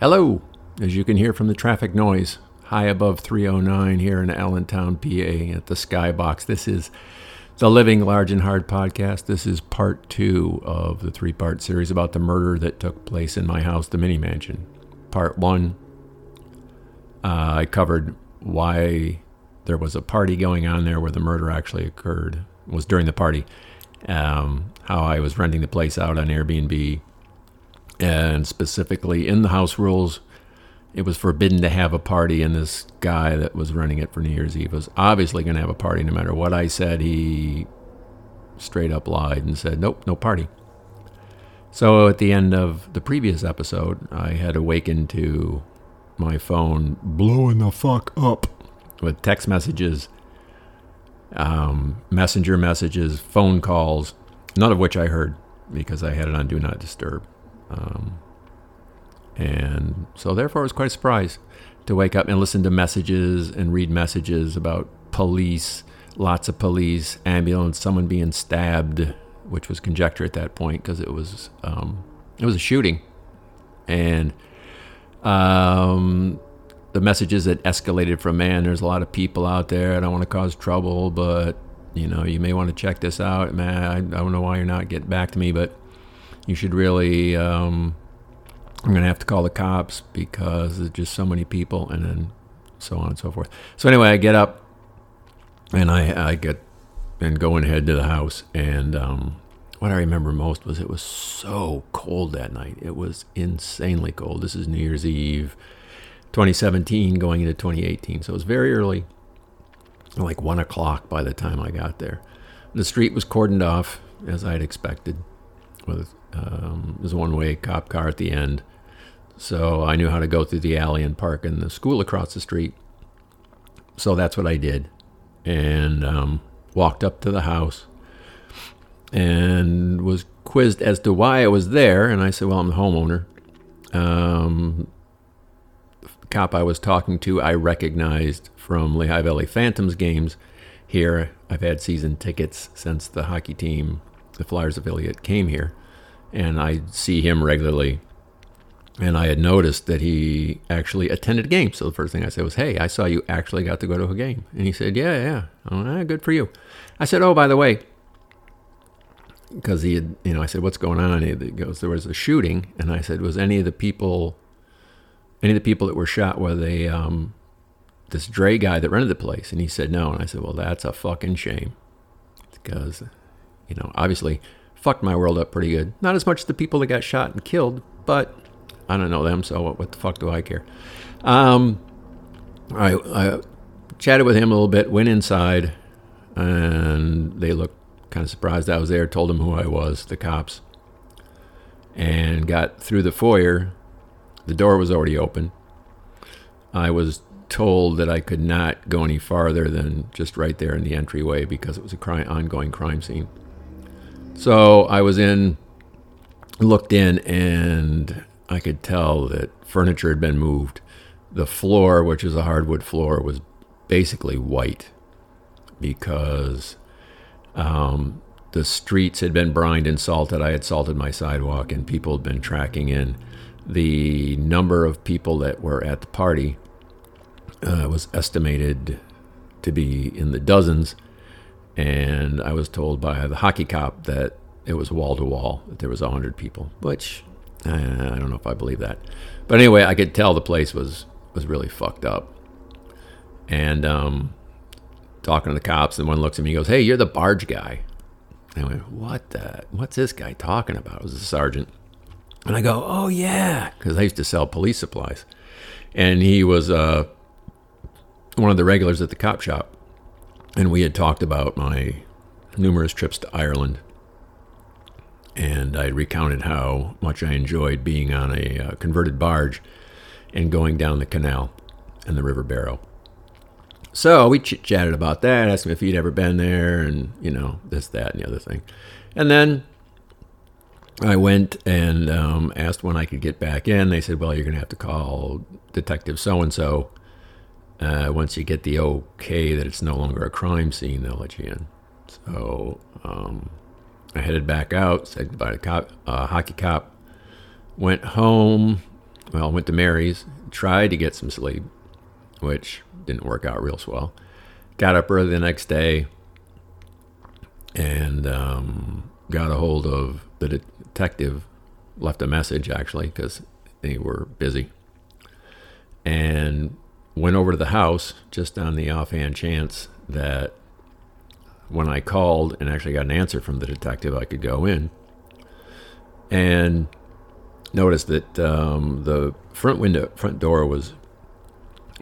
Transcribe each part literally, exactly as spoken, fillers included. Hello, as you can hear from the traffic noise, high above three oh nine here in Allentown, P A at the Skybox. This is the Living Large and Hard podcast. This is part two of the three-part series about the murder that took place in my house, the Mini Mansion. Part one, uh, I covered why there was a party going on there where the murder actually occurred. It was during the party. Um, how I was renting the place out on Airbnb. And specifically in the house rules, it was forbidden to have a party, and this guy that was running it for New Year's Eve was obviously going to have a party no matter what I said. He straight up lied and said, nope, no party. So at the end of the previous episode, I had awakened to my phone blowing the fuck up with text messages, um, messenger messages, phone calls, none of which I heard because I had it on Do Not Disturb. Um, and so therefore I was quite a surprise to wake up and listen to messages and read messages about police, lots of police, ambulance, someone being stabbed, which was conjecture at that point because it was, um, it was a shooting. And, um, the messages that escalated from, man, there's a lot of people out there. I don't want to cause trouble, but you know, you may want to check this out, man. I, I don't know why you're not getting back to me, but you should really, um, I'm going to have to call the cops because there's just so many people, and then so on and so forth. So anyway, I get up and I, I get and go and head to the house. And, um, what I remember most was it was so cold that night. It was insanely cold. This is New Year's Eve, twenty seventeen going into twenty eighteen. So it was very early, like one o'clock by the time I got there. The street was cordoned off as I'd expected, with um, there's a one-way cop car at the end, so I knew how to go through the alley and park in the school across the street. So that's what I did, and um, walked up to the house and was quizzed as to why I was there. And I said, "Well, I'm the homeowner." Um, the cop I was talking to, I recognized from Lehigh Valley Phantoms games. Here, I've had season tickets since the hockey team, the Flyers of Iliad, came here, and I see him regularly, and I had noticed that he actually attended a game. So the first thing I said was, hey, I saw you actually got to go to a game. And he said, yeah, yeah. Oh, ah, good for you. I said, oh, by the way, because he had, you know, I said, what's going on? And he goes, there was a shooting. And I said, was any of the people, any of the people that were shot, were they um, this Dre guy that rented the place? And he said, no. And I said, well, that's a fucking shame, because, you know, obviously fucked my world up pretty good. Not as much as the people that got shot and killed, but I don't know them, so what, what the fuck do I care? Um, I, I chatted with him a little bit, went inside, and they looked kind of surprised I was there, told them who I was, the cops, and got through the foyer. The door was already open. I was told that I could not go any farther than just right there in the entryway because it was a crime, ongoing crime scene. So I was in, looked in, and I could tell that furniture had been moved. The floor, which is a hardwood floor, was basically white because um, the streets had been brined and salted. I had salted my sidewalk, and people had been tracking in. The number of people that were at the party uh, was estimated to be in the dozens. And I was told by the hockey cop that it was wall-to-wall, that there was one hundred people, which uh, I don't know if I believe that. But anyway, I could tell the place was, was really fucked up. And um, talking to the cops, and one looks at me and goes, hey, you're the barge guy. And I went, what the, what's this guy talking about? It was a sergeant. And I go, oh, yeah, because I used to sell police supplies. And he was uh, one of the regulars at the cop shop. And we had talked about my numerous trips to Ireland, and I recounted how much I enjoyed being on a uh, converted barge and going down the canal and the River Barrow. So we chit-chatted about that, asked him if he'd ever been there, and, you know, this, that, and the other thing. And then I went and um, asked when I could get back in. They said, well, you're going to have to call Detective so-and-so. Uh, once you get the okay that it's no longer a crime scene, they'll let you in. So um, I headed back out, said goodbye to cop, uh, hockey cop, went home, Well, went to Mary's, tried to get some sleep, which didn't work out real swell. Got up early the next day and um, got a hold of the detective. Left a message, actually, because they were busy. And went over to the house just on the offhand chance that when I called and actually got an answer from the detective, I could go in. And noticed that um, the front window, front door was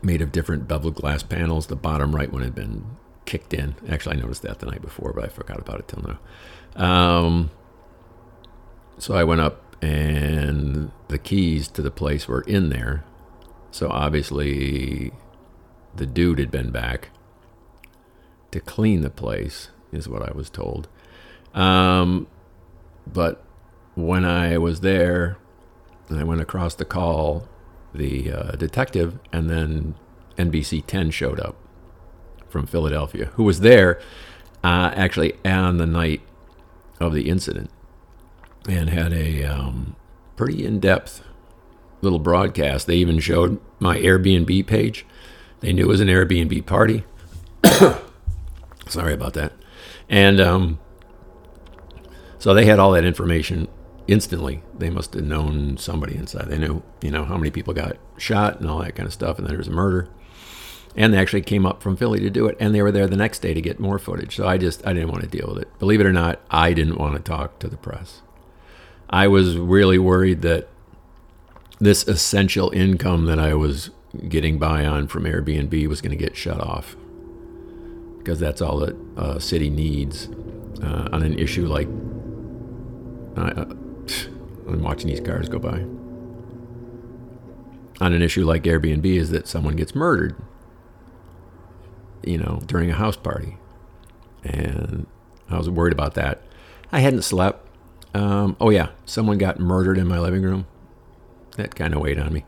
made of different beveled glass panels. The bottom right one had been kicked in. Actually, I noticed that the night before, but I forgot about it till now. Um, so I went up, and the keys to the place were in there. So obviously the dude had been back to clean the place, is what I was told. Um, but when I was there, and I went across the call, the uh, detective and then N B C ten showed up from Philadelphia, who was there uh, actually on the night of the incident, and had a um, pretty in-depth little broadcast. They even showed my Airbnb page. They knew it was an Airbnb party. Sorry about that. And um, so they had all that information instantly. They must have known somebody inside. They knew, you know, how many people got shot and all that kind of stuff, and that there was a murder. And they actually came up from Philly to do it, and they were there the next day to get more footage. So I just, I didn't want to deal with it. Believe it or not, I didn't want to talk to the press. I was really worried that this essential income that I was getting by on from Airbnb was going to get shut off, because that's all that uh, city needs uh, on an issue like uh, I'm watching these cars go by. On an issue like Airbnb is that someone gets murdered, you know, during a house party, and I was worried about that. I hadn't slept. Um, oh yeah, someone got murdered in my living room. That kind of weighed on me.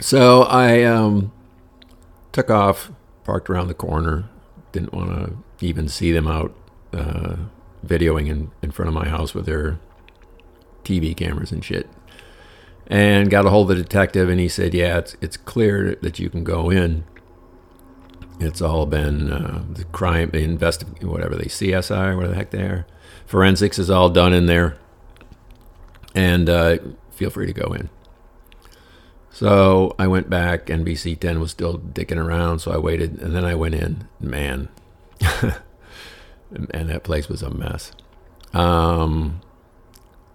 So I um, took off, parked around the corner, didn't want to even see them out uh, videoing in, in front of my house with their T V cameras and shit. And got a hold of the detective, and he said, yeah, it's it's clear that you can go in. It's all been uh, the crime, the investigation, whatever they, C S I, whatever the heck they are. Forensics is all done in there. And uh, feel free to go in. So I went back. N B C ten was still dicking around, so I waited, and then I went in. Man. And that place was a mess. Um,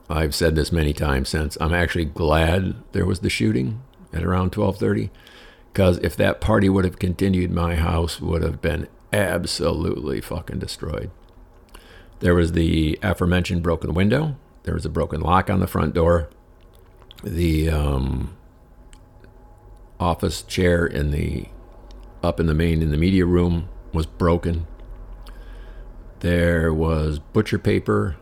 I've said this many times since. I'm actually glad there was the shooting at around twelve thirty, because if that party would have continued, my house would have been absolutely fucking destroyed. There was the aforementioned broken window. There was a broken lock on the front door. The um, office chair in the up in the main in the media room was broken. There was butcher paper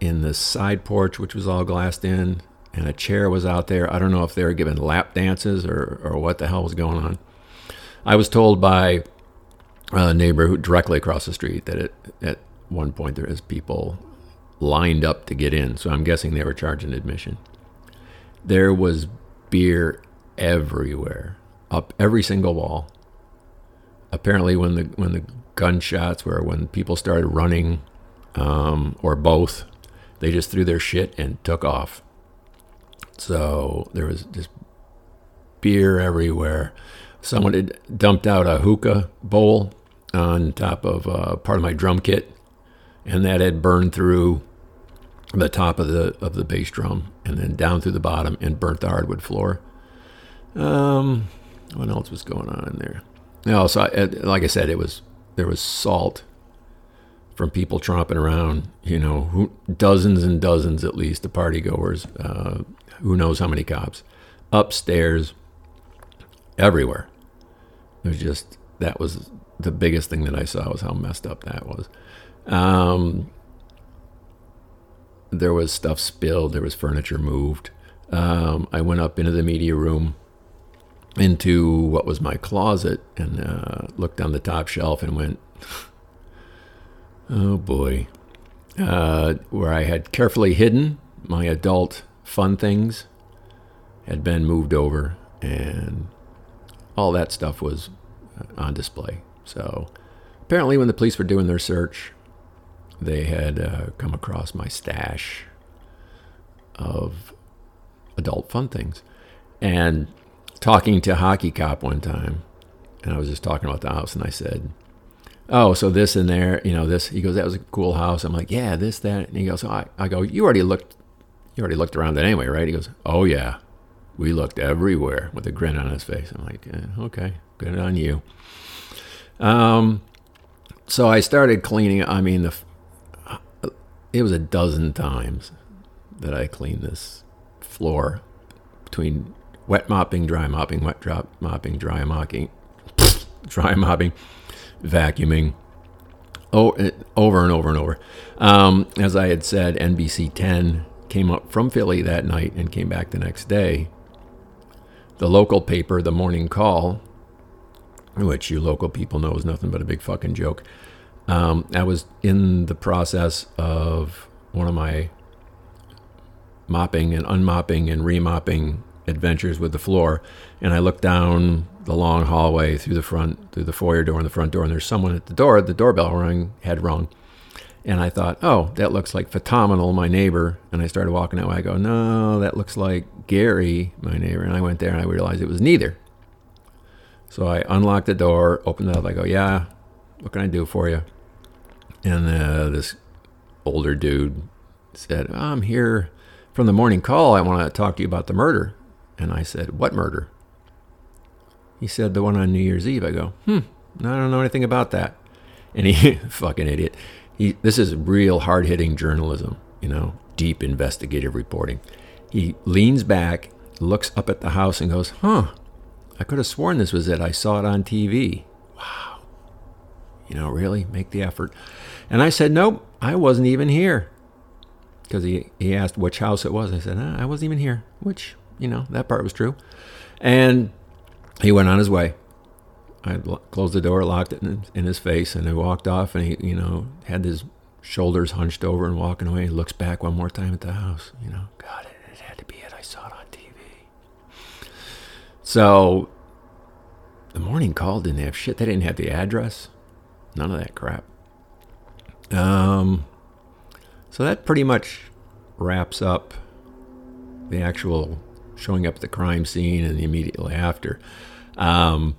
in the side porch, which was all glassed in, and a chair was out there. I don't know if they were giving lap dances or, or what the hell was going on. I was told by a neighbor who directly across the street that it, at one point there is people lined up to get in, so I'm guessing they were charging admission. There was beer everywhere, up every single wall. Apparently when the when the gunshots were, when people started running, um, or both, they just threw their shit and took off. So there was just beer everywhere. Someone had dumped out a hookah bowl on top of uh, part of my drum kit, and that had burned through the top of the of the bass drum, and then down through the bottom, and burnt the hardwood floor. Um, what else was going on in there? No, so I, like I said, it was there was salt from people tromping around. You know, who, dozens and dozens at least, the party goers. Uh, who knows how many cops upstairs, everywhere. It was just that was the biggest thing that I saw, was how messed up that was. Um, there was stuff spilled. There was furniture moved. Um, I went up into the media room, into what was my closet, and uh, looked on the top shelf and went, oh boy, uh, where I had carefully hidden my adult fun things had been moved over, and all that stuff was on display. So apparently when the police were doing their search, they had uh, come across my stash of adult fun things. And talking to Hockey Cop one time, and I was just talking about the house, and I said, oh, so this and there, you know, this. He goes, that was a cool house. I'm like, yeah, this, that. And he goes, so I, I go, you already looked you already looked around it anyway, right? He goes, oh, yeah, we looked everywhere, with a grin on his face. I'm like, eh, okay, good on you. Um, so I started cleaning. I mean, the it was a dozen times that I cleaned this floor between wet mopping, dry mopping, wet drop mopping, dry mopping, dry mopping, vacuuming, oh, over and over and over. Um, as I had said, N B C ten came up from Philly that night and came back the next day. The local paper, The Morning Call, which you local people know is nothing but a big fucking joke. Um, I was in the process of one of my mopping and unmopping and remopping adventures with the floor, and I looked down the long hallway through the front, through the foyer door and the front door, and there's someone at the door. The doorbell rang, had rung, and I thought, oh, that looks like Phenomenal, my neighbor. And I started walking that way. I go, no, that looks like Gary, my neighbor. And I went there and I realized it was neither. So I unlocked the door, opened it up. I go, yeah, what can I do for you? And uh, this older dude said, oh, I'm here from The Morning Call. I want to talk to you about the murder. And I said, what murder? He said, the one on New Year's Eve. I go, hmm, no, I don't know anything about that. And he, fucking idiot. He, this is real hard-hitting journalism, you know, deep investigative reporting. He leans back, looks up at the house and goes, huh, I could have sworn this was it. I saw it on T V. Wow. You know, really? Make the effort. And I said, nope, I wasn't even here. Because he, he asked which house it was. I said, ah, I wasn't even here, which, you know, that part was true. And he went on his way. I closed the door, locked it in, in his face, and he walked off, and he, you know, had his shoulders hunched over and walking away. He looks back one more time at the house, you know. God, it, it had to be it. I saw it on T V. So The Morning Call didn't have shit. They didn't have the address. None of that crap. Um, so that pretty much wraps up the actual showing up at the crime scene and immediately after. Um,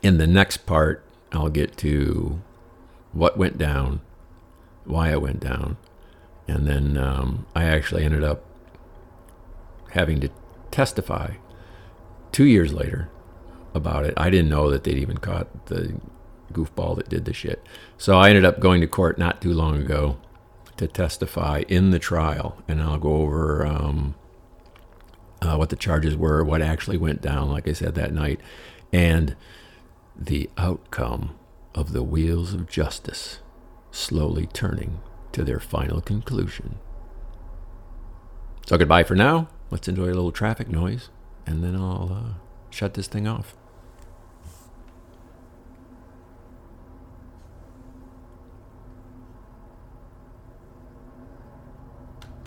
in the next part, I'll get to what went down, why it went down, and then um, I actually ended up having to testify two years later about it. I didn't know that they'd even caught the goofball that did the shit. So I ended up going to court not too long ago to testify in the trial, and I'll go over um, uh, what the charges were, what actually went down, like I said, that night, and the outcome of the wheels of justice slowly turning to their final conclusion. So goodbye for now. Let's enjoy a little traffic noise, and then I'll uh, shut this thing off.